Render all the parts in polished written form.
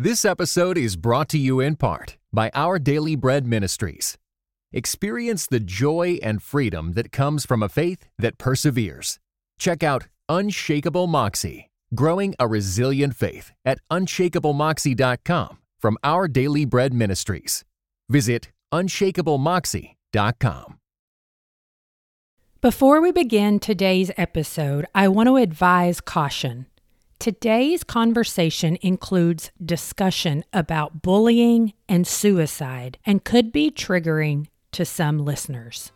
This episode is brought to you in part by Our Daily Bread Ministries. Experience the joy and freedom that comes from a faith that perseveres. Check out Unshakable Moxie, Growing a Resilient Faith at unshakablemoxie.com from Our Daily Bread Ministries. Visit unshakablemoxie.com. Before we begin today's episode, I want to advise caution. Today's conversation includes discussion about bullying and suicide and could be triggering to some listeners.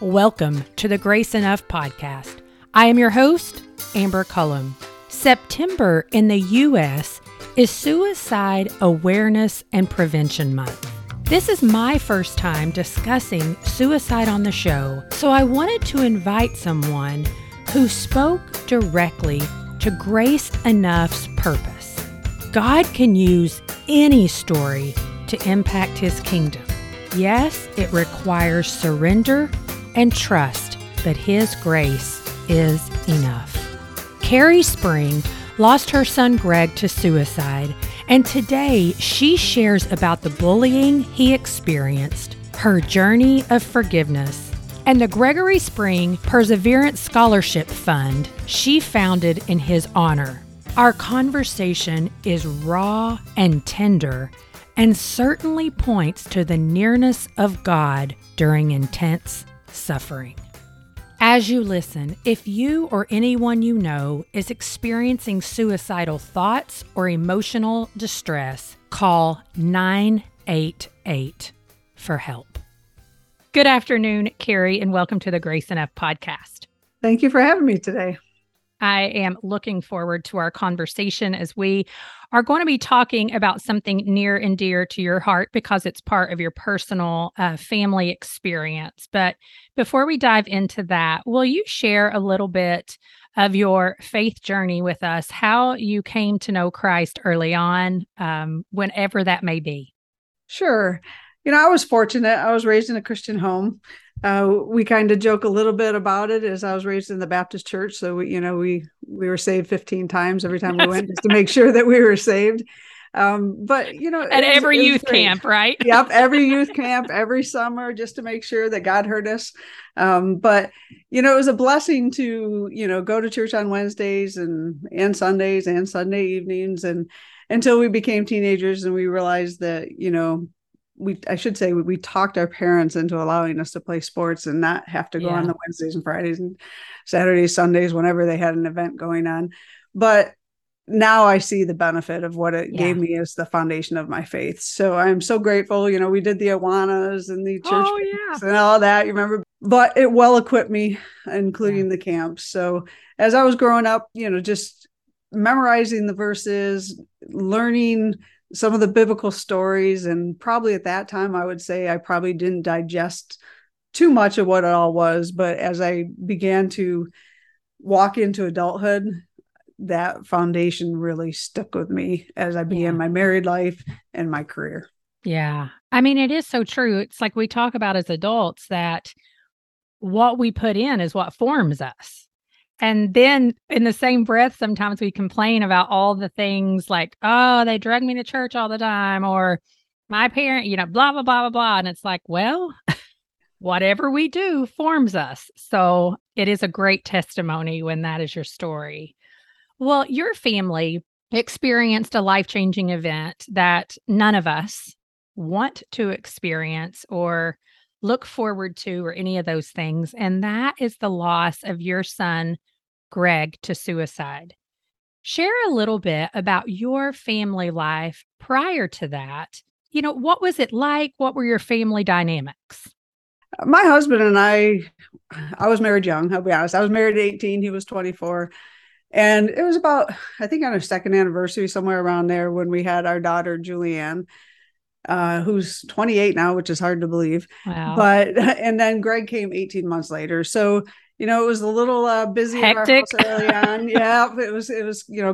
Welcome to the Grace Enough podcast. I am your host, Amber Cullum. September in the U.S. is Suicide Awareness and Prevention Month. This is my first time discussing suicide on the show, so I wanted to invite someone who spoke directly to Grace Enough's purpose. God can use any story to impact His kingdom. Yes, it requires surrender and trust, but His grace is enough. Keri Spring lost her son Greg to suicide, and today she shares about the bullying he experienced, her journey of forgiveness, and the Gregory Spring Perseverance Scholarship Fund she founded in his honor. Our conversation is raw and tender and certainly points to the nearness of God during intense suffering. As you listen, if you or anyone you know is experiencing suicidal thoughts or emotional distress, call 988 for help. Good afternoon, Keri, and welcome to the Grace Enough podcast. Thank you for having me today. I am looking forward to our conversation as we are going to be talking about something near and dear to your heart because it's part of your personal family experience. But before we dive into that, will you share a little bit of your faith journey with us, how you came to know Christ early on, whenever that may be? Sure. You know, I was fortunate. I was raised in a Christian home. We kind of joke a little bit about it as I was raised in the Baptist church. So, we were saved 15 times every time we went just to make sure that we were saved. At every youth camp, right? Yep. Every youth camp, every summer, just to make sure that God heard us. It was a blessing to, go to church on Wednesdays and Sundays and Sunday evenings. And until we became teenagers and we realized that, we talked our parents into allowing us to play sports and not have to go on the Wednesdays and Fridays and Saturdays, Sundays, whenever they had an event going on. But now I see the benefit of what it gave me as the foundation of my faith. So I'm so grateful. We did the Awanas and the church and all that, you remember, but it well equipped me, including the camps. So as I was growing up, just memorizing the verses, learning some of the biblical stories. And probably at that time, I would say I probably didn't digest too much of what it all was. But as I began to walk into adulthood, that foundation really stuck with me as I began my married life and my career. Yeah. I mean, it is so true. It's like we talk about as adults that what we put in is what forms us. And then in the same breath, sometimes we complain about all the things like, oh, they drug me to church all the time, or my parent, blah, blah, blah, blah, blah. And it's like, well, whatever we do forms us. So it is a great testimony when that is your story. Well, your family experienced a life-changing event that none of us want to experience or look forward to or any of those things. And that is the loss of your son, Greg, to suicide. Share a little bit about your family life prior to that. What was it like? What were your family dynamics? My husband and I was married young, I'll be honest. I was married at 18. He was 24. And it was about, I think, on our second anniversary, somewhere around there, when we had our daughter, Julianne, who's 28 now, which is hard to believe. Wow. And then Greg came 18 months later. So, it was a little busy hectic early on. Yeah, it was,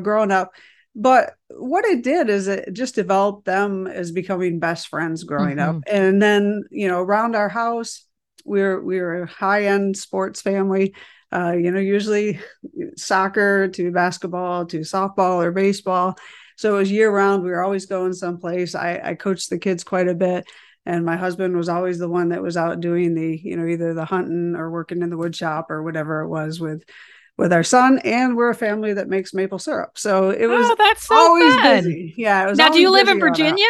growing up. But what it did is it just developed them as becoming best friends growing up. And then, around our house, we were a high-end sports family, usually soccer to basketball to softball or baseball. So it was year round. We were always going someplace. I coached the kids quite a bit. And my husband was always the one that was out doing the, you know, either the hunting or working in the wood shop or whatever it was with our son. And we're a family that makes maple syrup. So it was that's so always fun. Busy. Yeah. It was now, do you live in Virginia?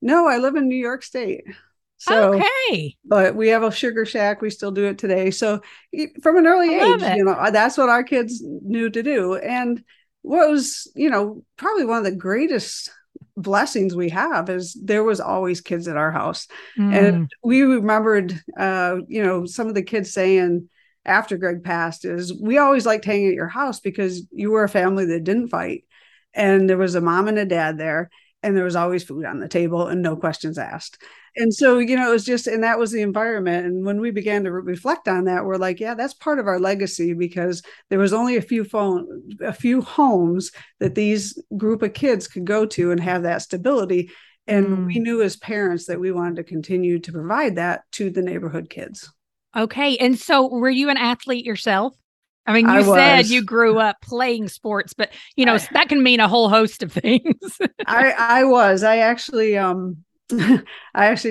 No, I live in New York State. So, okay. But we have a sugar shack. We still do it today. So from an early age, you know, that's what our kids knew to do. And what was, you know, probably one of the greatest blessings we have is there was always kids at our house. Mm. And we remembered, you know, some of the kids saying after Greg passed is we always liked hanging at your house because you were a family that didn't fight. And there was a mom and a dad there. And there was always food on the table and no questions asked. And so, you know, it was just, and that was the environment. And when we began to reflect on that, we're like, yeah, that's part of our legacy because there was only a few homes that these group of kids could go to and have that stability. And we knew as parents that we wanted to continue to provide that to the neighborhood kids. Okay. And so were you an athlete yourself? I mean, you said you grew up playing sports, but, you know, that can mean a whole host of things. I actually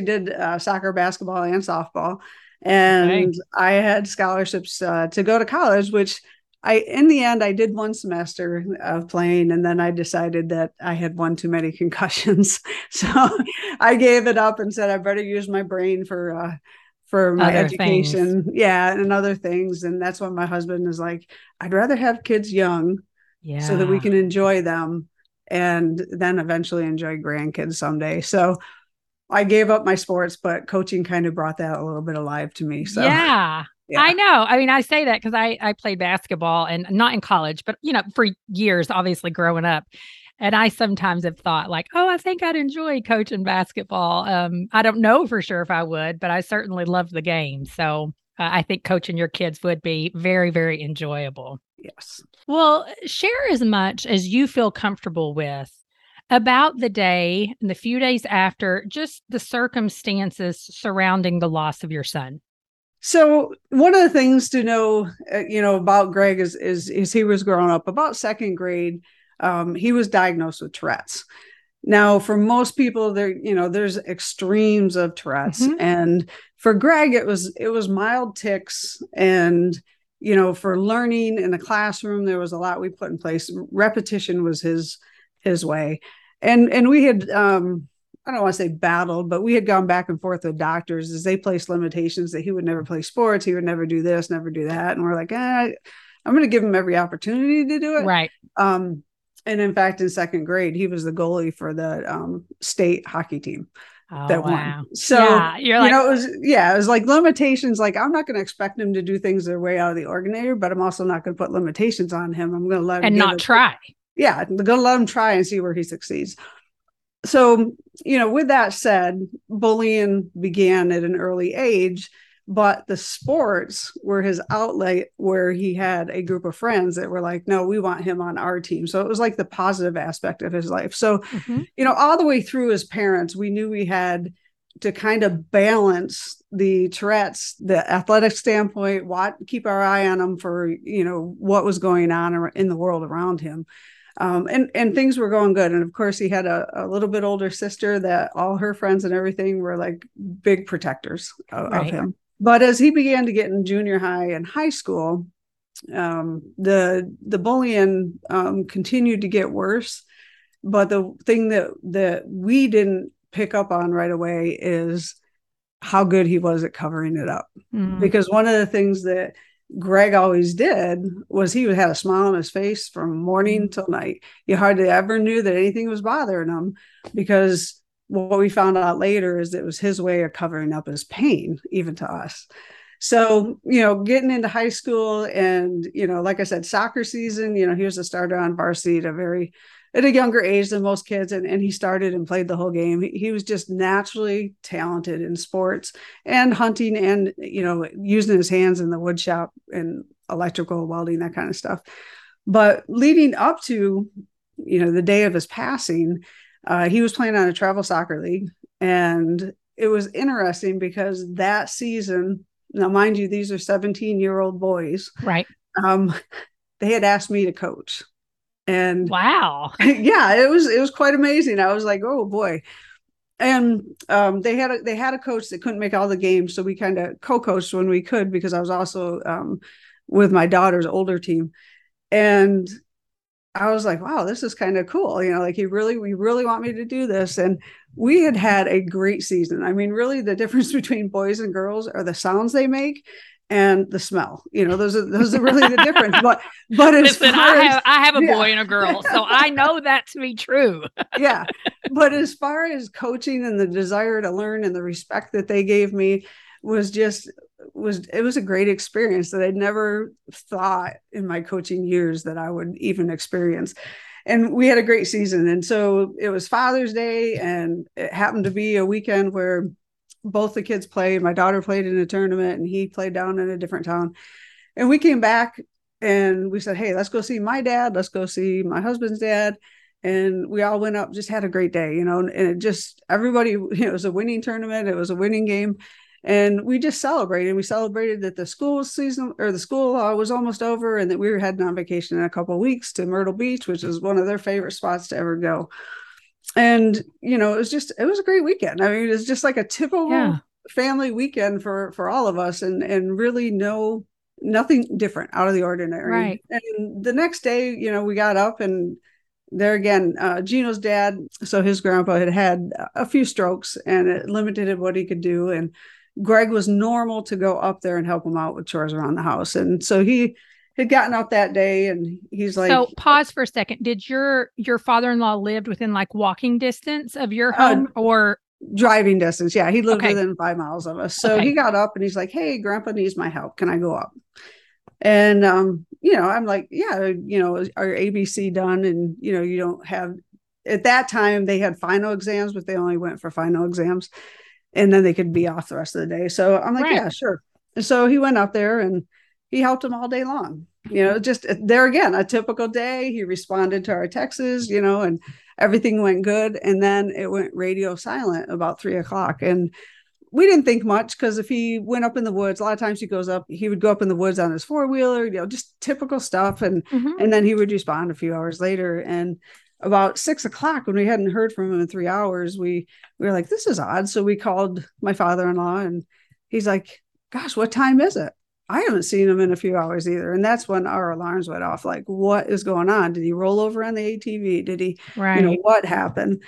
did soccer, basketball, and softball. And I had scholarships to go to college, which in the end I did one semester of playing. And then I decided that I had one too many concussions. So I gave it up and said, I better use my brain for my education. Things. Yeah. And other things. And that's when my husband is like, I'd rather have kids young so that we can enjoy them and then eventually enjoy grandkids someday. So I gave up my sports, but coaching kind of brought that a little bit alive to me. So yeah. I know. I mean, I say that because I played basketball and not in college, but, you know, for years, obviously growing up. And I sometimes have thought like, oh, I think I'd enjoy coaching basketball. I don't know for sure if I would, but I certainly love the game. So I think coaching your kids would be very, very enjoyable. Yes. Well, share as much as you feel comfortable with about the day and the few days after, just the circumstances surrounding the loss of your son. So one of the things to know, you know, about Greg is he was growing up about second grade. He was diagnosed with Tourette's. Now, for most people, there, you know, there's extremes of Tourette's, and for Greg, it was mild tics, and you know, for learning in the classroom, there was a lot we put in place. Repetition was his way, and we had I don't want to say battled, but we had gone back and forth with doctors as they placed limitations that he would never play sports, he would never do this, never do that, and we're like, I'm going to give him every opportunity to do it, right? And in fact, in second grade, he was the goalie for the state hockey team that won. Wow. So, it was like limitations. Like, I'm not going to expect him to do things that are way out of the ordinary, but I'm also not going to put limitations on him. I'm going to let him. And not try. Yeah. I'm going to let him try and see where he succeeds. So, you know, with that said, bullying began at an early age, but the sports were his outlet where he had a group of friends that were like, no, we want him on our team. So it was like the positive aspect of his life. So, you know, all the way through as parents, we knew we had to kind of balance the Tourette's, the athletic standpoint, keep our eye on him for, you know, what was going on in the world around him. And things were going good. And of course, he had a little bit older sister that all her friends and everything were like big protectors of him. But as he began to get in junior high and high school, the bullying continued to get worse. But the thing that we didn't pick up on right away is how good he was at covering it up. Mm. Because one of the things that Greg always did was he had a smile on his face from morning till night. You hardly ever knew that anything was bothering him because what we found out later is it was his way of covering up his pain, even to us. So, you know, getting into high school and, you know, like I said, soccer season, you know, he was a starter on varsity at a younger age than most kids. And he started and played the whole game. He was just naturally talented in sports and hunting and, you know, using his hands in the wood shop and electrical welding, that kind of stuff. But leading up to, you know, the day of his passing, he was playing on a travel soccer league, and it was interesting because that season, now mind you, these are 17-year-old boys, right? They had asked me to coach. And wow. Yeah, it was quite amazing. I was like, oh boy. And they had a coach that couldn't make all the games. So we kind of co-coached when we could, because I was also with my daughter's older team. And I was like, wow, this is kind of cool. You know, like we really want me to do this. And we had a great season. I mean, really the difference between boys and girls are the sounds they make and the smell, you know, those are really the difference. But listen, I have a boy and a girl, so I know that to be true. Yeah. But as far as coaching and the desire to learn and the respect that they gave me was a great experience that I'd never thought in my coaching years that I would even experience. And we had a great season. And so it was Father's Day, and it happened to be a weekend where both the kids played. My daughter played in a tournament and he played down in a different town. And we came back and we said, hey, let's go see my dad. Let's go see my husband's dad. And we all went up, just had a great day, you know, and it just, everybody, it was a winning tournament. It was a winning game. And we just celebrated. We celebrated that the school season or the school was almost over, and that we were heading on vacation in a couple of weeks to Myrtle Beach, which is one of their favorite spots to ever go. And, you know, it was a great weekend. I mean, it was just like a typical family weekend for all of us, and really nothing different out of the ordinary. Right. And the next day, you know, we got up, and there again, Gino's dad, so his grandpa had a few strokes and it limited what he could do. And Greg was normal to go up there and help him out with chores around the house. And so he had gotten up that day, and he's like, so pause for a second. Did your father-in-law lived within like walking distance of your home or driving distance? Yeah. He lived within 5 miles of us. So he got up and he's like, hey, grandpa needs my help. Can I go up? And, you know, I'm like, yeah, you know, are ABC done? And, you know, you don't have, at that time they had final exams, but they only went for final exams. And then they could be off the rest of the day. So I'm like, yeah, sure. And so he went up there and he helped him all day long. You know, just there again, a typical day. He responded to our texts, you know, and everything went good. And then it went radio silent about 3 o'clock. And we didn't think much, because if he went up in the woods, a lot of times he would go up in the woods on his four-wheeler, you know, just typical stuff. And and then he would respond a few hours later. And about 6 o'clock, when we hadn't heard from him in 3 hours, we were like, this is odd. So we called my father-in-law, and he's like, gosh, what time is it? I haven't seen him in a few hours either. And that's when our alarms went off. Like, what is going on? Did he roll over on the ATV? Did he, you know, what happened?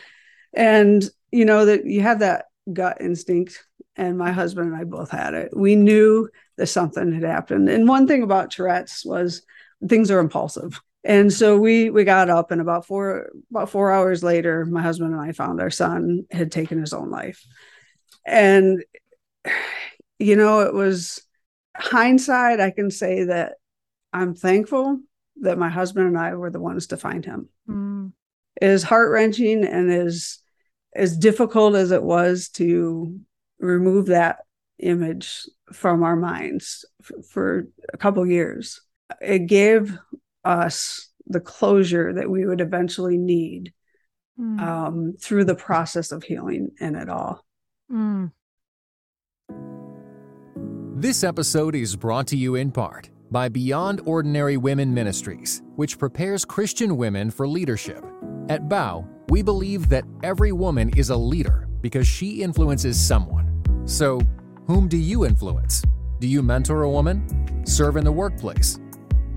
And you know, that you have that gut instinct, and my husband and I both had it. We knew that something had happened. And one thing about Tourette's was things are impulsive. And so we got up, and about four hours later, my husband and I found our son had taken his own life. And, you know, it was hindsight. I can say that I'm thankful that my husband and I were the ones to find him. Mm. It is heart-wrenching, and as difficult as it was to remove that image from our minds for a couple years, it gave us the closure that we would eventually need through the process of healing and it all. Mm. This episode is brought to you in part by Beyond Ordinary Women Ministries, which prepares Christian women for leadership. At BOW, we believe that every woman is a leader because she influences someone. So, whom do you influence? Do you mentor a woman? Serve in the workplace?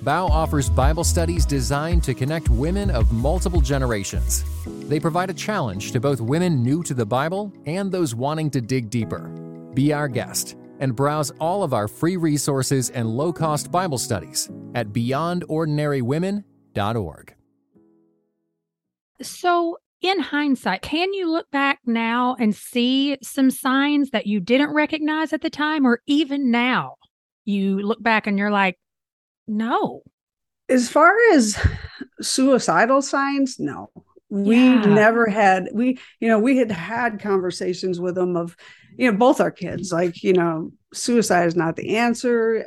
BOW offers Bible studies designed to connect women of multiple generations. They provide a challenge to both women new to the Bible and those wanting to dig deeper. Be our guest and browse all of our free resources and low-cost Bible studies at beyondordinarywomen.org. So, in hindsight, can you look back now and see some signs that you didn't recognize at the time, or even now you look back and you're like, no. As far as suicidal signs, no. We had had conversations with them of, both our kids, suicide is not the answer.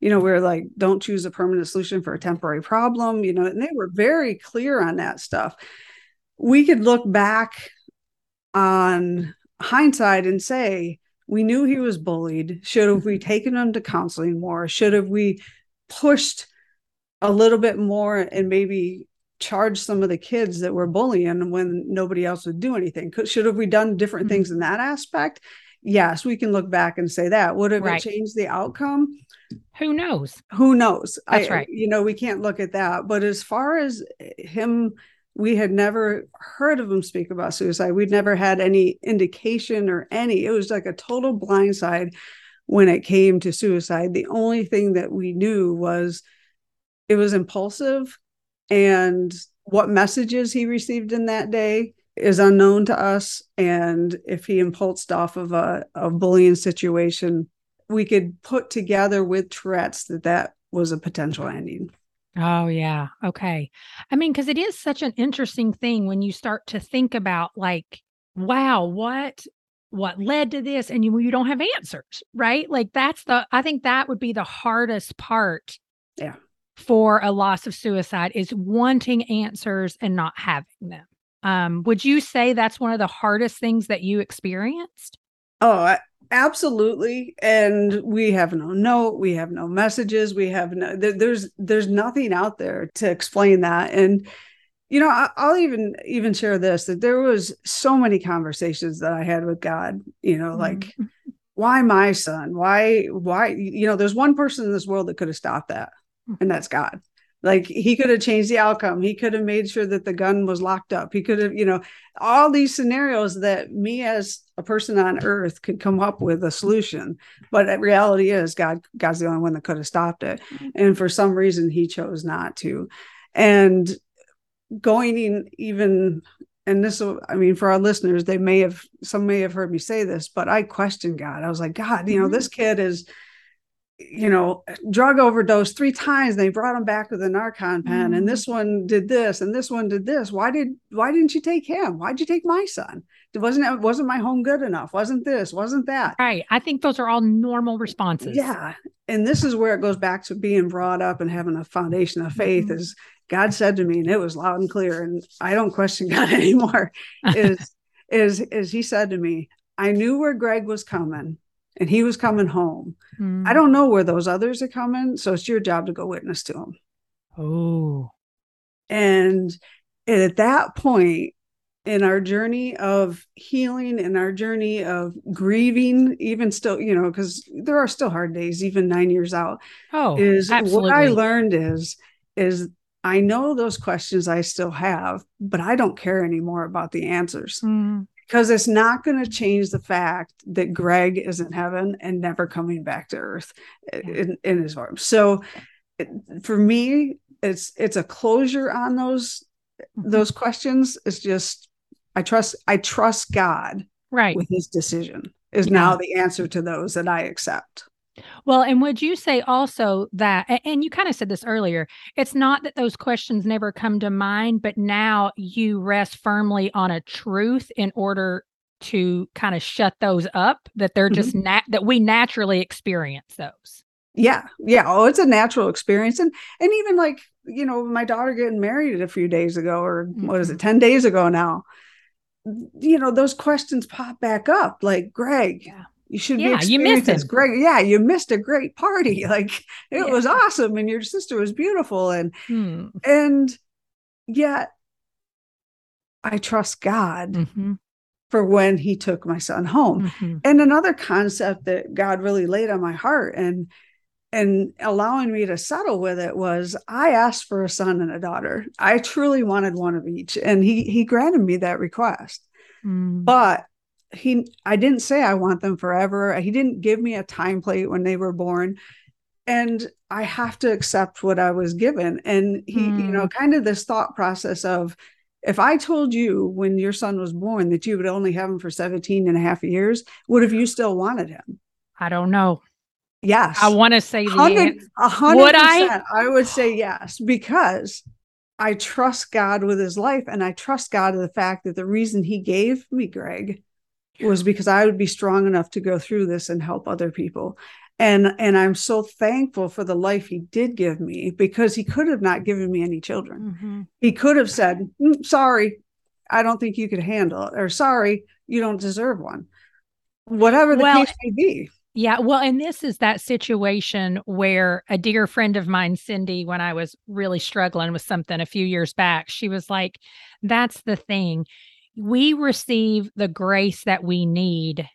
We're like, don't choose a permanent solution for a temporary problem, and they were very clear on that stuff. We could look back on hindsight and say, we knew he was bullied. Should have we taken him to counseling more? Should have we pushed a little bit more and maybe charged some of the kids that were bullying when nobody else would do anything? Should have we done different things in that aspect? Yes, we can look back and say that. Would have it changed the outcome? Who knows? That's right. We can't look at that. But as far as him, we had never heard of him speak about suicide. We'd never had any indication or any. It was like a total blindside when it came to suicide. The only thing that we knew was it was impulsive, and what messages he received in that day is unknown to us. And if he impulsed off of a bullying situation, we could put together with Tourette's that was a potential ending. Oh, yeah. Okay. Because it is such an interesting thing when you start to think about wow, what led to this? And you don't have answers, right? I think that would be the hardest part. Yeah. For a loss of suicide is wanting answers and not having them. Would you say that's one of the hardest things that you experienced? Oh, absolutely. And we have no note. We have no messages. We have no, there's nothing out there to explain that. And, I'll even share this, that there was so many conversations that I had with God, why my son? Why, there's one person in this world that could have stopped that. And that's God. He could have changed the outcome. He could have made sure that the gun was locked up. He could have, all these scenarios that me as a person on earth could come up with a solution. But reality is God's the only one that could have stopped it. And for some reason he chose not to. And going in even, and this, for our listeners, some may have heard me say this, but I questioned God. I was like, God, this kid is, drug overdose 3 times. They brought him back with a Narcan pen. And this one did this. And this one did this. Why didn't you take him? Why'd you take my son? Wasn't my home good enough? Wasn't this, wasn't that? Right. I think those are all normal responses. Yeah. And this is where it goes back to being brought up and having a foundation of faith is God said to me, and it was loud and clear. And I don't question God anymore. is he said to me, I knew where Greg was coming. And he was coming home. I don't know where those others are coming. So it's your job to go witness to them. Oh. And at that point in our journey of healing and our journey of grieving, even still, because there are still hard days, even 9 years out. Oh, is absolutely. What I learned is I know those questions I still have, but I don't care anymore about the answers. Because it's not going to change the fact that Greg is in heaven and never coming back to earth in his arms. So for me, it's a closure on those questions. It's just, I trust God with his decision is now the answer to those that I accept. Well, and would you say also that, and you kind of said this earlier, it's not that those questions never come to mind, but now you rest firmly on a truth in order to kind of shut those up, that they're just that we naturally experience those. Yeah. Yeah. Oh, it's a natural experience. And even my daughter getting married a few days ago, or 10 days ago now, those questions pop back up like, Greg, you should be experiencing this. Greg, you missed a great party. It was awesome. And your sister was beautiful. And, and yet I trust God for when he took my son home. And another concept that God really laid on my heart and allowing me to settle with it was I asked for a son and a daughter. I truly wanted one of each. And he granted me that request, but I didn't say I want them forever. He didn't give me a time plate when they were born, and I have to accept what I was given. And he, kind of this thought process of, if I told you when your son was born that you would only have him for 17 and a half years, what if you still wanted him? I don't know. Yes. I want to say 100%. I would say yes, because I trust God with his life, and I trust God in the fact that the reason he gave me Greg was because I would be strong enough to go through this and help other people. And I'm so thankful for the life he did give me, because he could have not given me any children. Mm-hmm. He could have said, sorry, I don't think you could handle it, or sorry, you don't deserve one. Whatever the case may be. Yeah. Well, and this is that situation where a dear friend of mine, Cindy, when I was really struggling with something a few years back, she was like, that's the thing. We receive the grace that we need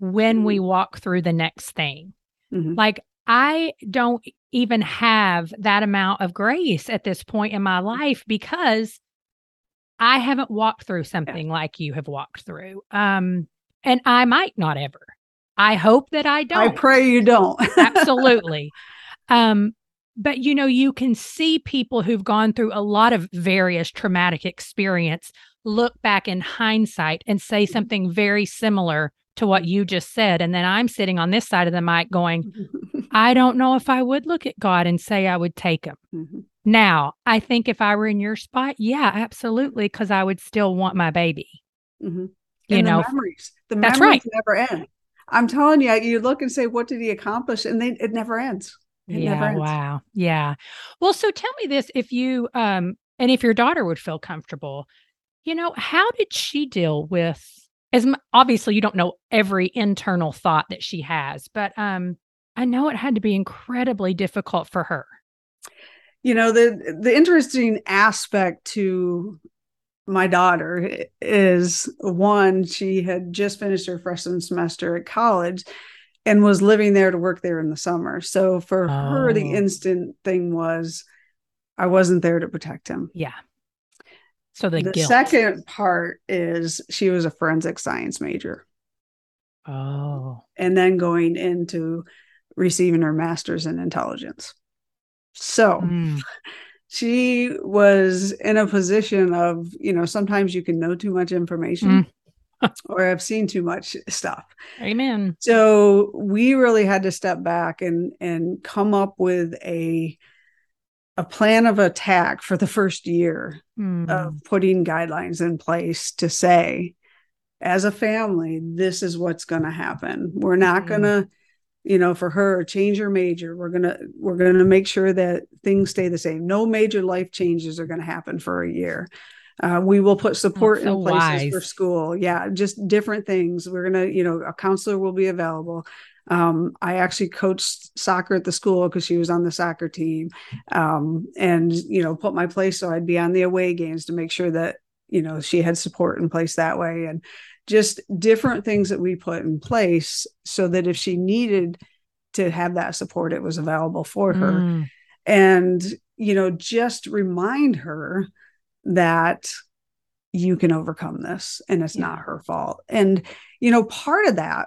when we walk through the next thing. Mm-hmm. Like, I don't even have that amount of grace at this point in my life, because I haven't walked through something like you have walked through. And I might not ever. I hope that I don't. I pray you don't. Absolutely. But, you know, you can see people who've gone through a lot of various traumatic experience look back in hindsight and say something very similar to what you just said. And then I'm sitting on this side of the mic going, I don't know if I would look at God and say I would take him. Mm-hmm. Now, I think if I were in your spot, yeah, absolutely, because I would still want my baby. Mm-hmm. You know, the memories never end. I'm telling you, you look and say, what did he accomplish? And it never ends. It never ends. Wow. Yeah. Well, so tell me this, if you, and if your daughter would feel comfortable, you know, how did she deal with, as obviously you don't know every internal thought that she has, but I know it had to be incredibly difficult for her. You know, the interesting aspect to my daughter is, one, she had just finished her freshman semester at college and was living there to work there in the summer. So for her, the instant thing was, I wasn't there to protect him. Yeah. So the guilt. Second part is, she was a forensic science major. Oh. And then going into receiving her master's in intelligence. So she was in a position of, you know, sometimes you can know too much information or have seen too much stuff. Amen. So we really had to step back and come up with a plan of attack for the first year of putting guidelines in place to say, as a family, this is what's going to happen. We're not going to, you know, for her, change her major. We're going to make sure that things stay the same. No major life changes are going to happen for a year. We will put support in places for school. Yeah. Just different things. We're going to, you know, a counselor will be available. I actually coached soccer at the school because she was on the soccer team, and, you know, put my place. So I'd be on the away games to make sure that, you know, she had support in place that way, and just different things that we put in place so that if she needed to have that support, it was available for her. And, you know, just remind her that you can overcome this and it's not her fault. And, you know, part of that,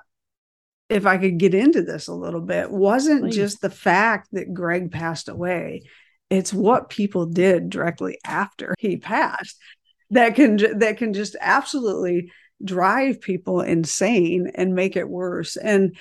if I could get into this a little bit, wasn't just the fact that Greg passed away. It's what people did directly after he passed that can just absolutely drive people insane and make it worse. And,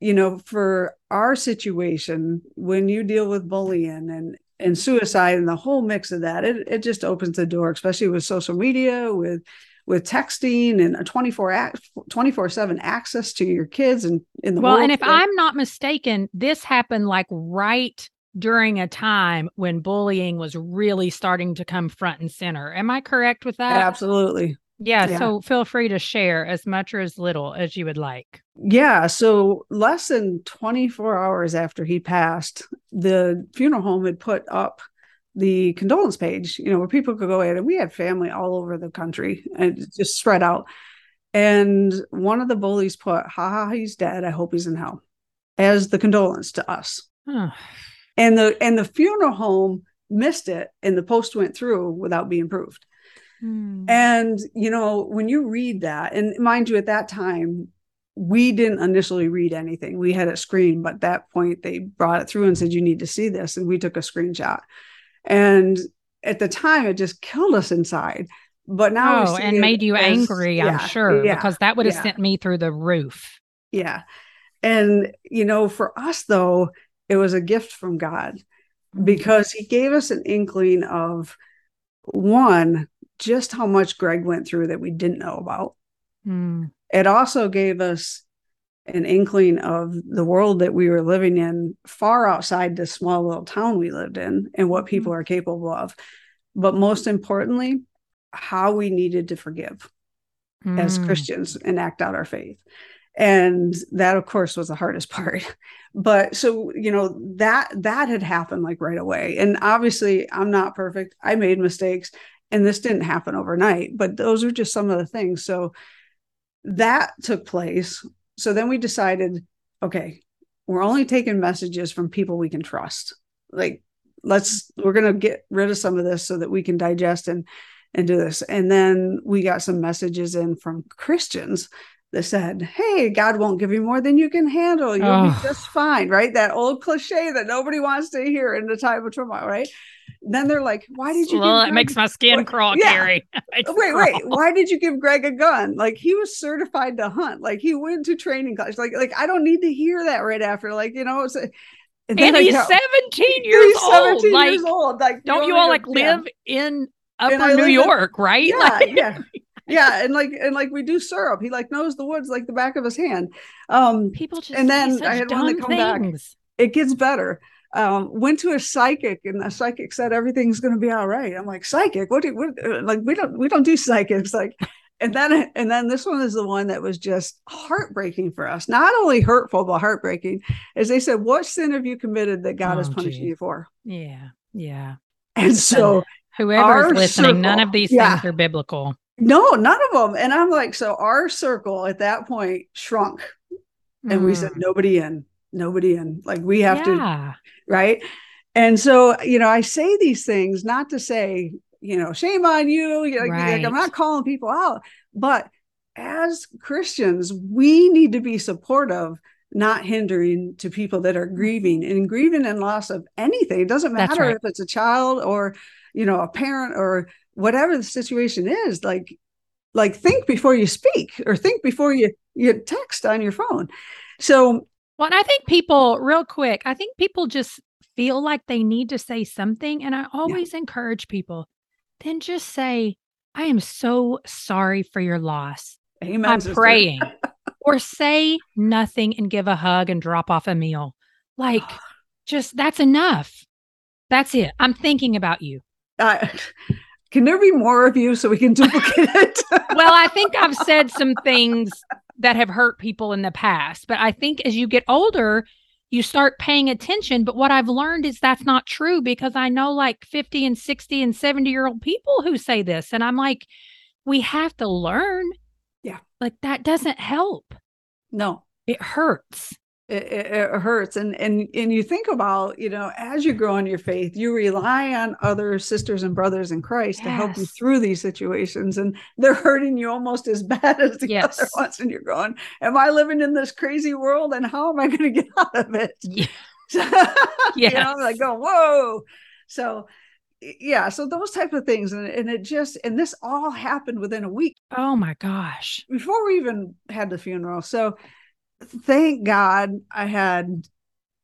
you know, for our situation, when you deal with bullying and suicide and the whole mix of that, it just opens the door, especially with social media, with texting and a 24/7 access to your kids and in the world. And if I'm not mistaken, this happened like right during a time when bullying was really starting to come front and center. Am I correct with that? Absolutely. Yeah. So feel free to share as much or as little as you would like. Yeah. So less than 24 hours after he passed, the funeral home had put up the condolence page, you know, where people could go in, and we had family all over the country and just spread out. And one of the bullies put, "Ha ha, he's dead. I hope he's in hell," as the condolence to us. And the funeral home missed it, and the post went through without being proved. And, you know, when you read that, and mind you, at that time, we didn't initially read anything. We had it screened, but at that point they brought it through and said, you need to see this. And we took a screenshot. And at the time, it just killed us inside. But now, and made you angry, I'm sure, because that would have sent me through the roof. Yeah. And, you know, for us, though, it was a gift from God, because he gave us an inkling of one, just how much Greg went through that we didn't know about. Mm. It also gave us an inkling of the world that we were living in far outside this small little town we lived in and what people are capable of. But most importantly, how we needed to forgive as Christians and act out our faith. And that, of course, was the hardest part. But so, you know, that had happened like right away. And obviously, I'm not perfect. I made mistakes. And this didn't happen overnight. But those are just some of the things. So that took place. So then we decided, okay, we're only taking messages from people we can trust. Like, we're going to get rid of some of this so that we can digest and do this. And then we got some messages in from Christians that said, hey, God won't give you more than you can handle. You'll be just fine, right? That old cliche that nobody wants to hear in the time of turmoil, right? Then they're like, why did you give Greg... It makes my skin crawl, Keri. Wait. Why did you give Greg a gun? Like, he was certified to hunt. Like, he went to training class. Like I don't need to hear that right after. Like, you know, it's... And he's 17 years old. Like, don't you all live in upper New York, right? Yeah, yeah. And we do syrup. He knows the woods like the back of his hand. People just and then I had one to come things. Back. It gets better. Went to a psychic, and the psychic said everything's going to be all right. I'm like, psychic? We don't do psychics. And then this one is the one that was just heartbreaking for us. Not only hurtful, but heartbreaking, as they said, what sin have you committed that God is punishing you for? Yeah. Yeah. And so whoever's listening, none of these things are biblical. No, none of them. And I'm like, so our circle at that point shrunk and we said, nobody in, like, we have to. Right. And so, you know, I say these things not to say, you know, shame on you. Right. I'm not calling people out, but as Christians, we need to be supportive, not hindering to people that are grieving and loss of anything. It doesn't matter if it's a child or, you know, a parent or whatever the situation is. Like think before you speak, or think before you text on your phone. So, well, and I think people people just feel like they need to say something. And I always encourage people, then just say, I am so sorry for your loss. Amen, I'm praying. Or say nothing and give a hug and drop off a meal. Like, just, that's enough. That's it. I'm thinking about you. Can there be more of you so we can duplicate it? Well, I think I've said some things that have hurt people in the past, but I think as you get older, you start paying attention. But what I've learned is that's not true, because I know 50 and 60 and 70-year-old people who say this. And I'm like, we have to learn. Yeah. Like, that doesn't help. No, it hurts. It hurts. And you think about, you know, as you grow in your faith, you rely on other sisters and brothers in Christ to help you through these situations. And they're hurting you almost as bad as the other ones. And you're going, am I living in this crazy world? And how am I going to get out of it? Yeah. You know, I'm like, whoa. So, yeah. So those type of things. And this all happened within a week. Oh my gosh. Before we even had the funeral. So, thank God I had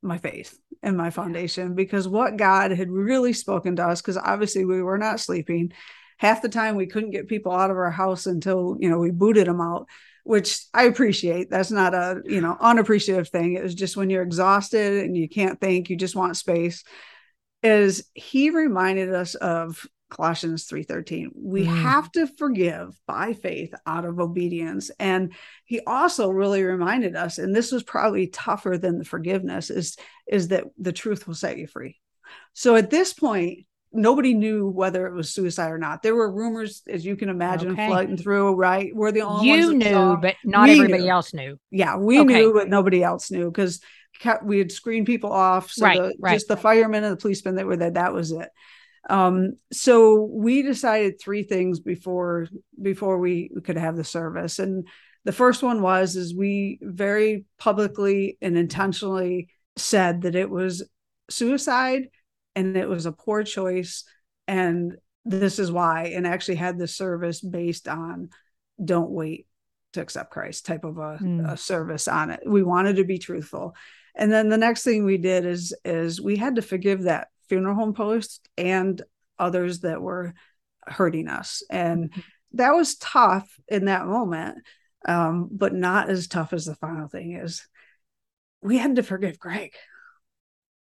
my faith and my foundation, because what God had really spoken to us, because obviously we were not sleeping. Half the time we couldn't get people out of our house until, you know, we booted them out, which I appreciate. That's not a, you know, unappreciative thing. It was just when you're exhausted and you can't think, you just want space. Is he reminded us of Colossians 3:13. We have to forgive by faith out of obedience. And he also really reminded us, and this was probably tougher than the forgiveness, is that the truth will set you free. So at this point, nobody knew whether it was suicide or not. There were rumors, as you can imagine, flooding through, right? We're the only ones that knew, but not everybody else knew. Yeah, we knew, but nobody else knew, because we had screened people off. So just the firemen and the policemen that were there, that was it. So we decided three things before we could have the service. And the first one was we very publicly and intentionally said that it was suicide and it was a poor choice. And this is why, and actually had the service based on don't wait to accept Christ type of a service on it. We wanted to be truthful. And then the next thing we did is we had to forgive that funeral home post and others that were hurting us. And that was tough in that moment, but not as tough as the final thing is. We had to forgive Greg.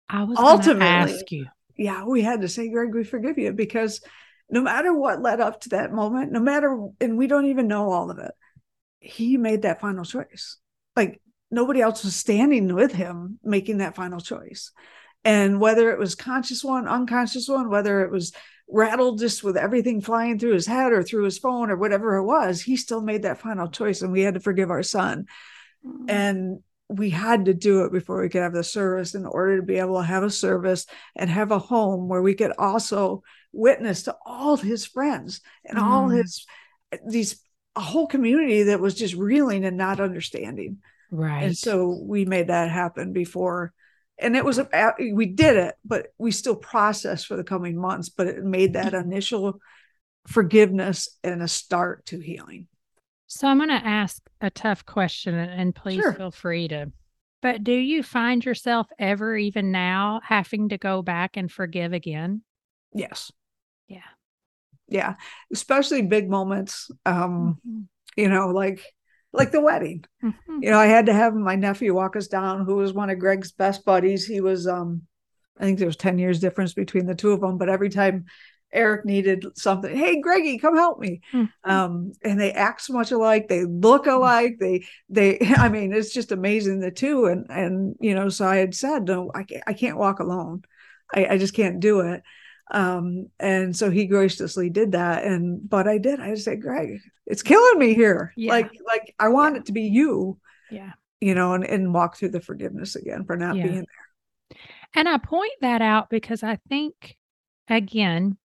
I was ultimately going to ask you. Yeah, we had to say, Greg, we forgive you, because no matter what led up to that moment, no matter, and we don't even know all of it, he made that final choice. Like, nobody else was standing with him making that final choice. And whether it was conscious one, unconscious one, whether it was rattled just with everything flying through his head or through his phone or whatever it was, he still made that final choice, and we had to forgive our son. And we had to do it before we could have the service, in order to be able to have a service and have a home where we could also witness to all his friends and all his, a whole community that was just reeling and not understanding. Right. And so we made that happen before. And it was, we did it, but we still processed for the coming months, but it made that initial forgiveness and a start to healing. So I'm going to ask a tough question, and please feel free to, but do you find yourself ever, even now, having to go back and forgive again? Yes. Yeah. Yeah. Especially big moments, you know, like the wedding, you know, I had to have my nephew walk us down, who was one of Greg's best buddies. He was, I think there was 10 years difference between the two of them, but every time Eric needed something, hey, Greggy, come help me. And they act so much alike. They look alike. They, I mean, it's just amazing, the two. And, you know, so I had said, no, I can't walk alone. I just can't do it. And so he graciously did that. And, but I did, I said, Greg, it's killing me here. Yeah. Like I want it to be you, you know, and walk through the forgiveness again for not being there. And I point that out because I think, again,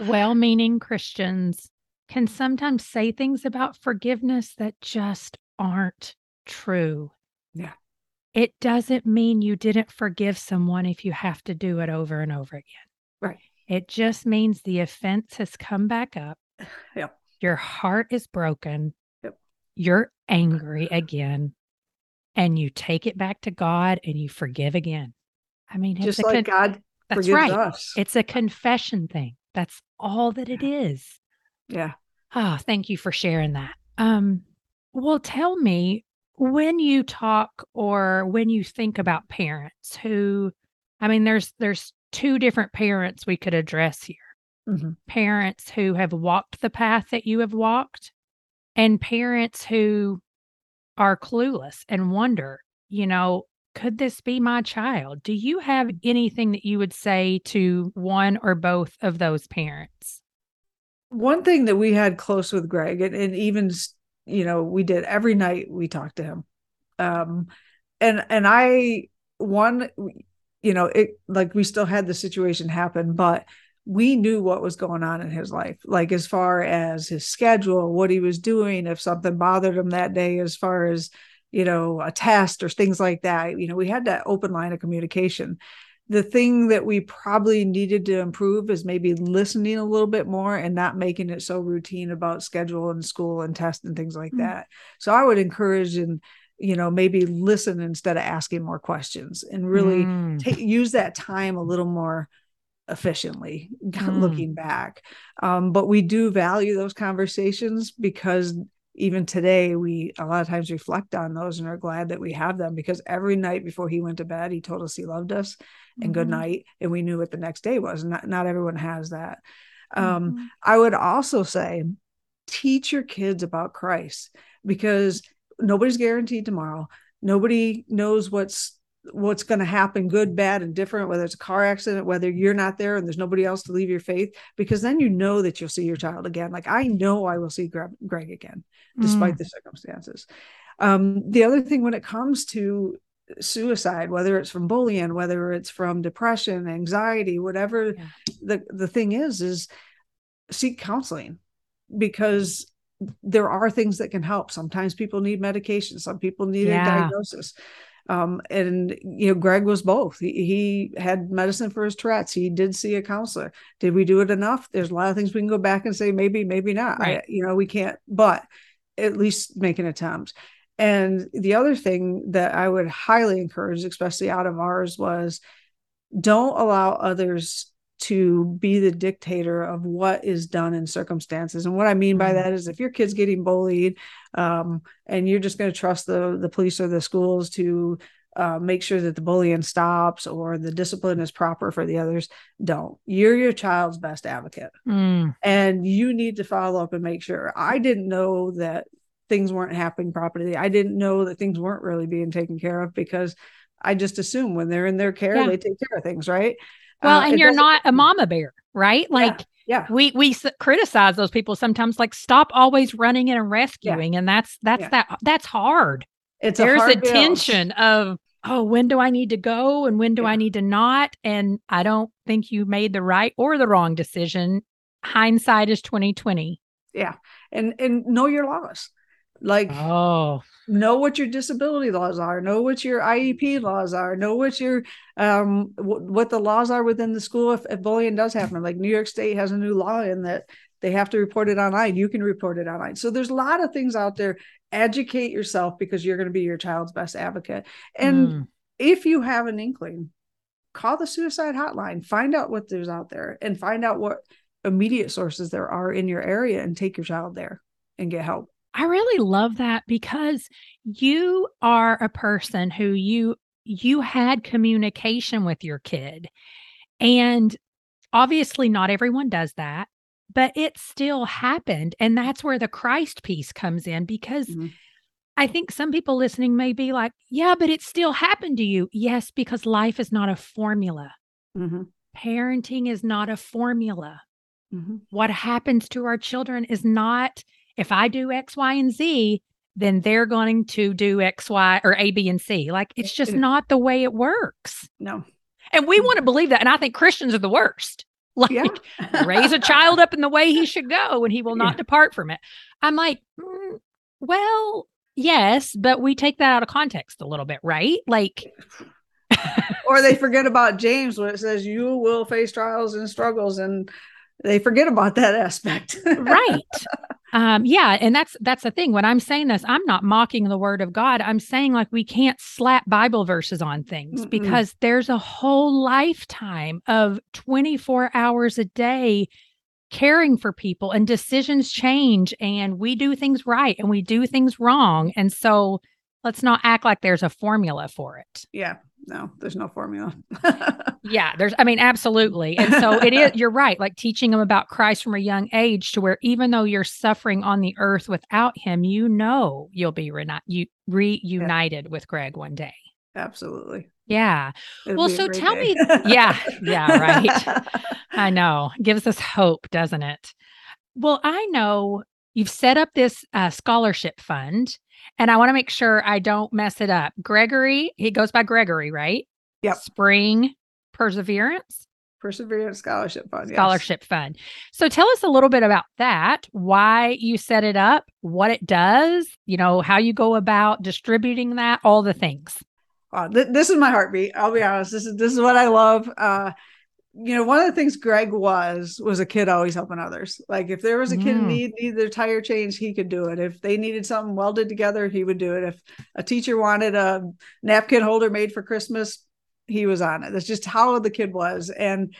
well-meaning Christians can sometimes say things about forgiveness that just aren't true. Yeah. It doesn't mean you didn't forgive someone if you have to do it over and over again. Right. It just means the offense has come back up. Yep. Your heart is broken. Yep. You're angry again, and you take it back to God and you forgive again. I mean, just like God forgives us. It's a confession thing. That's all that it is. Yeah. Oh, thank you for sharing that. Well, tell me, when you talk or when you think about parents who, I mean, there's two different parents we could address here. Parents who have walked the path that you have walked, and parents who are clueless and wonder, you know, could this be my child? Do you have anything that you would say to one or both of those parents? One thing that we had close with Greg, and even, you know, we did every night we talked to him. And I, one, you know, it, like, we still had the situation happen, but we knew what was going on in his life. Like, as far as his schedule, what he was doing, if something bothered him that day, as far as, you know, a test or things like that. You know, we had that open line of communication. The thing that we probably needed to improve is maybe listening a little bit more and not making it so routine about schedule and school and test and things like that. So I would encourage, and, you know, maybe listen instead of asking more questions, and really use that time a little more efficiently looking back. But we do value those conversations, because even today, we a lot of times reflect on those and are glad that we have them, because every night before he went to bed, he told us he loved us and good night. And we knew what the next day was. Not everyone has that. I would also say, teach your kids about Christ, because nobody's guaranteed tomorrow. Nobody knows what's going to happen, good, bad, and different, whether it's a car accident, whether you're not there and there's nobody else to leave your faith, because then you know that you'll see your child again. Like, I know I will see Greg again, despite the circumstances. The other thing, when it comes to suicide, whether it's from bullying, whether it's from depression, anxiety, whatever the thing is seek counseling, because there are things that can help. Sometimes people need medication. Some people need a diagnosis. And, you know, Greg was both. He had medicine for his Tourette's. He did see a counselor. Did we do it enough? There's a lot of things we can go back and say, maybe, maybe not. Right. You know, we can't, but at least make an attempt. And the other thing that I would highly encourage, especially out of ours, was don't allow others to be the dictator of what is done in circumstances. And what I mean by that is if your kid's getting bullied and you're just going to trust the police or the schools to make sure that the bullying stops or the discipline is proper for the others, don't. You're your child's best advocate. And you need to follow up and make sure. I didn't know that things weren't happening properly. I didn't know that things weren't really being taken care of because I just assume when they're in their care, they take care of things, right? Well, and you're not a mama bear, right? Like we criticize those people sometimes, like stop always running in and rescuing. And that's hard. There's a tension of, oh, when do I need to go? And when do I need to not? And I don't think you made the right or the wrong decision. Hindsight is 20/20. Yeah. And know your laws. Like, know what your disability laws are, know what your IEP laws are, know what your what the laws are within the school if bullying does happen. Like New York State has a new law in that they have to report it online. You can report it online. So there's a lot of things out there. Educate yourself because you're going to be your child's best advocate. And if you have an inkling, call the suicide hotline, find out what there's out there and find out what immediate sources there are in your area and take your child there and get help. I really love that because you are a person who you had communication with your kid. And obviously not everyone does that, but it still happened. And that's where the Christ piece comes in, because I think some people listening may be like, yeah, but it still happened to you. Yes, because life is not a formula. Parenting is not a formula. What happens to our children is not, if I do X, Y, and Z, then they're going to do X, Y, or A, B, and C. Like, it's just not the way it works. No. And we want to believe that. And I think Christians are the worst. Like, raise a child up in the way he should go and he will not depart from it. I'm like, well, yes, but we take that out of context a little bit, right? Like... Or they forget about James when it says, you will face trials and struggles, and they forget about that aspect. Right. Yeah. And that's the thing. When I'm saying this, I'm not mocking the word of God. I'm saying like, we can't slap Bible verses on things because there's a whole lifetime of 24 hours a day caring for people, and decisions change, and we do things right and we do things wrong. And so let's not act like there's a formula for it. Yeah. No, there's no formula. Absolutely. And so it is, you're right. Like teaching them about Christ from a young age to where, even though you're suffering on the earth without him, you know, you'll be reunited with Greg one day. Absolutely. Yeah. It'll well, so tell day. Me. Yeah. Right. I know. It gives us hope, doesn't it? Well, I know you've set up this scholarship fund. And I want to make sure I don't mess it up. Gregory, he goes by Gregory, right? Yep. Spring Perseverance Scholarship Fund. Fund. So tell us a little bit about that, why you set it up, what it does, you know, how you go about distributing that, all the things. This is my heartbeat. I'll be honest. This is what I love. You know, one of the things Greg was a kid always helping others. Like if there was a kid in need their tire changed, he could do it. If they needed something welded together, he would do it. If a teacher wanted a napkin holder made for Christmas, he was on it. That's just how the kid was. And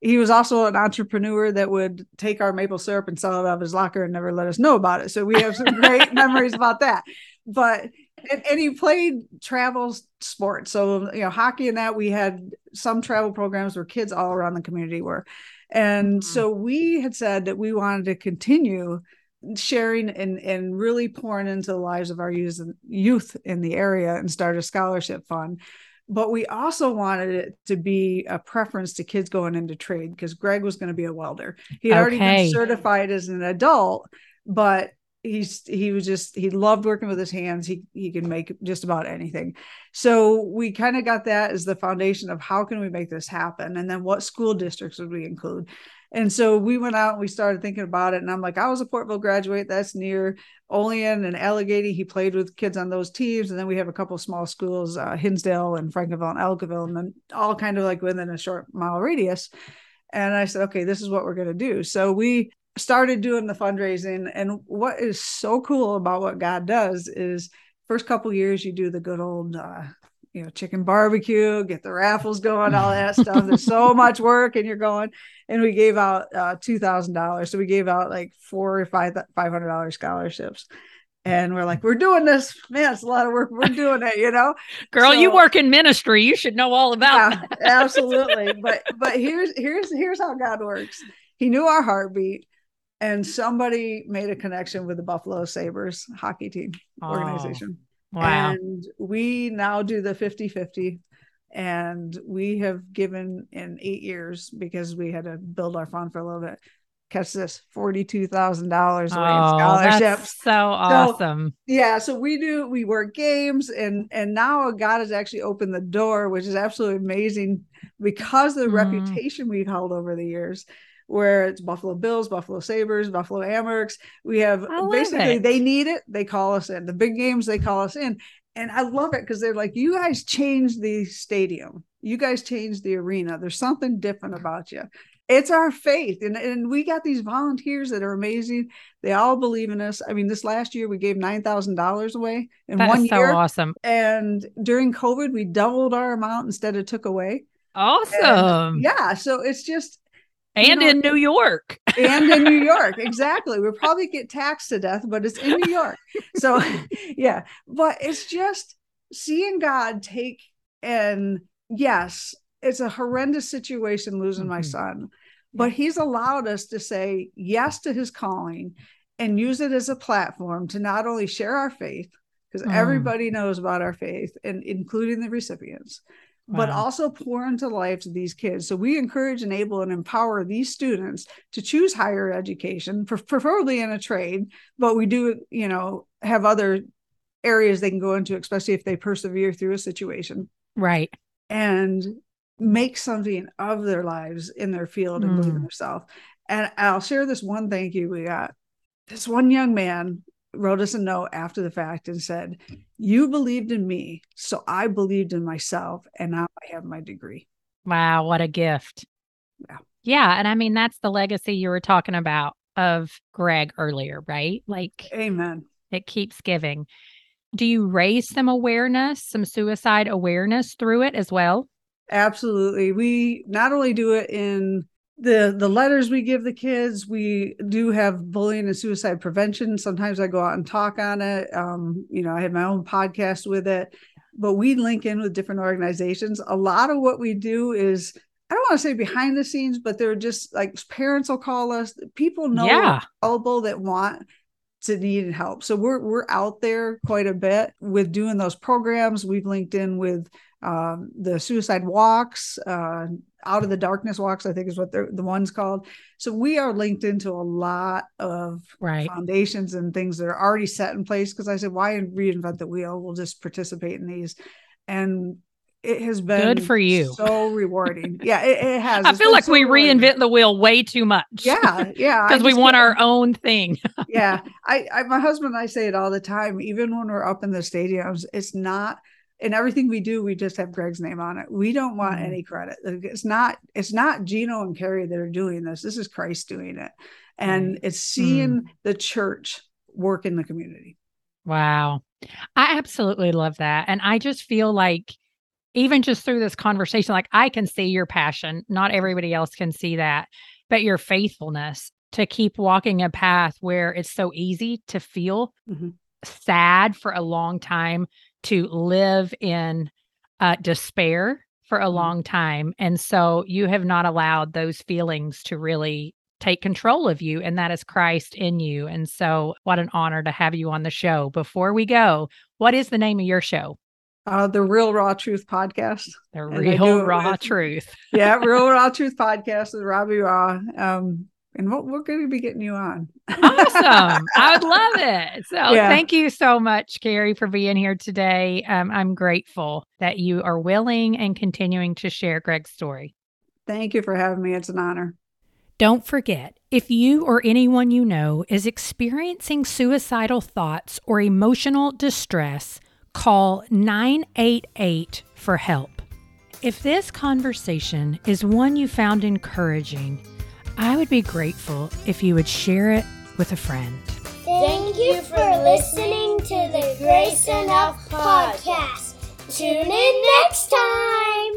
he was also an entrepreneur that would take our maple syrup and sell it out of his locker and never let us know about it. So we have some great memories about that. But and he played travel sports. So, you know, hockey and that, we had some travel programs where kids all around the community were. And so we had said that we wanted to continue sharing and really pouring into the lives of our youth in the area and start a scholarship fund. But we also wanted it to be a preference to kids going into trade because Greg was going to be a welder. He had already been certified as an adult, but he loved working with his hands. He can make just about anything. So we kind of got that as the foundation of how can we make this happen? And then what school districts would we include? And so we went out and we started thinking about it. And I'm like, I was a Portville graduate. That's near Olean and Allegany. He played with kids on those teams. And then we have a couple of small schools, Hinsdale and Frankville and Elkville, and then all kind of like within a short mile radius. And I said, okay, this is what we're going to do. So we started doing the fundraising. And what is so cool about what God does is first couple years, you do the good old chicken barbecue, get the raffles going, all that stuff. There's so much work and you're going, and we gave out $2,000. So we gave out like $400 or $500 scholarships. And we're like, we're doing this, man, it's a lot of work. We're doing it, you know, girl, so, you work in ministry. You should know all about that. Absolutely. But here's how God works. He knew our heartbeat. And somebody made a connection with the Buffalo Sabres hockey team organization. Wow. And we now do the 50-50. And we have given in 8 years, because we had to build our fund for a little bit. Catch this, $42,000 away in scholarships. That's so awesome. So, yeah. So we work games, and now God has actually opened the door, which is absolutely amazing, because of the reputation we've held over the years, where it's Buffalo Bills, Buffalo Sabres, Buffalo Amherst. We have basically, they need it. They call us in the big games. They call us in. And I love it, because they're like, you guys changed the stadium. You guys changed the arena. There's something different about you. It's our faith. And we got these volunteers that are amazing. They all believe in us. I mean, this last year we gave $9,000 away in one year. That's so awesome. And during COVID, we doubled our amount instead of took away. Awesome. And yeah. So it's just. And in New York. And in New York. Exactly. We'll probably get taxed to death, but it's in New York. So yeah, but it's just seeing God take, and yes, it's a horrendous situation losing my son, but he's allowed us to say yes to his calling and use it as a platform to not only share our faith, because everybody knows about our faith, and including the recipients, but also pour into life to these kids. So we encourage, enable, and empower these students to choose higher education, preferably in a trade, but we do, have other areas they can go into, especially if they persevere through a situation. Right. And make something of their lives in their field and believe in themselves. And I'll share this one thank you we got. This one young man wrote us a note after the fact and said, "You believed in me, so I believed in myself, and now I have my degree." Wow, what a gift. Yeah. Yeah. And I mean, that's the legacy you were talking about of Greg earlier, right? Like, amen. It keeps giving. Do you raise some awareness, some suicide awareness through it as well? Absolutely. We not only do it in the letters we give the kids, we do have bullying and suicide prevention. Sometimes I go out and talk on it. I have my own podcast with it, but we link in with different organizations. A lot of what we do is, I don't want to say behind the scenes, but they're just like, parents will call us. People know elbow that want to need help. So we're out there quite a bit with doing those programs. We've linked in with the suicide walks, Out of the Darkness walks, I think is what the one's called. So we are linked into a lot of foundations and things that are already set in place. Because I said, why reinvent the wheel? We'll just participate in these. And it has been good for you. So rewarding. Yeah, it has. I feel like we reinvent the wheel way too much. Yeah, yeah. Because we want our own thing. Yeah. My husband and I say it all the time, even when we're up in the stadiums, it's not. And everything we do, we just have Greg's name on it. We don't want any credit. It's not Gino and Keri that are doing this. This is Christ doing it. And it's seeing the church work in the community. Wow. I absolutely love that. And I just feel like, even just through this conversation, like, I can see your passion. Not everybody else can see that, but your faithfulness to keep walking a path where it's so easy to feel sad for a long time, to live in despair for a long time. And so you have not allowed those feelings to really take control of you. And that is Christ in you. And so what an honor to have you on the show. Before we go, what is the name of your show? The Real Raw Truth Podcast. The Real Raw Truth. Yeah, Real Raw Truth Podcast with Robbie Raw. And we're going to be getting you on. Awesome. I would love it. So Thank you so much, Keri, for being here today. I'm grateful that you are willing and continuing to share Greg's story. Thank you for having me. It's an honor. Don't forget, if you or anyone you know is experiencing suicidal thoughts or emotional distress, call 988 for help. If this conversation is one you found encouraging, I would be grateful if you would share it with a friend. Thank you for listening to the Grace Enough Podcast. Tune in next time.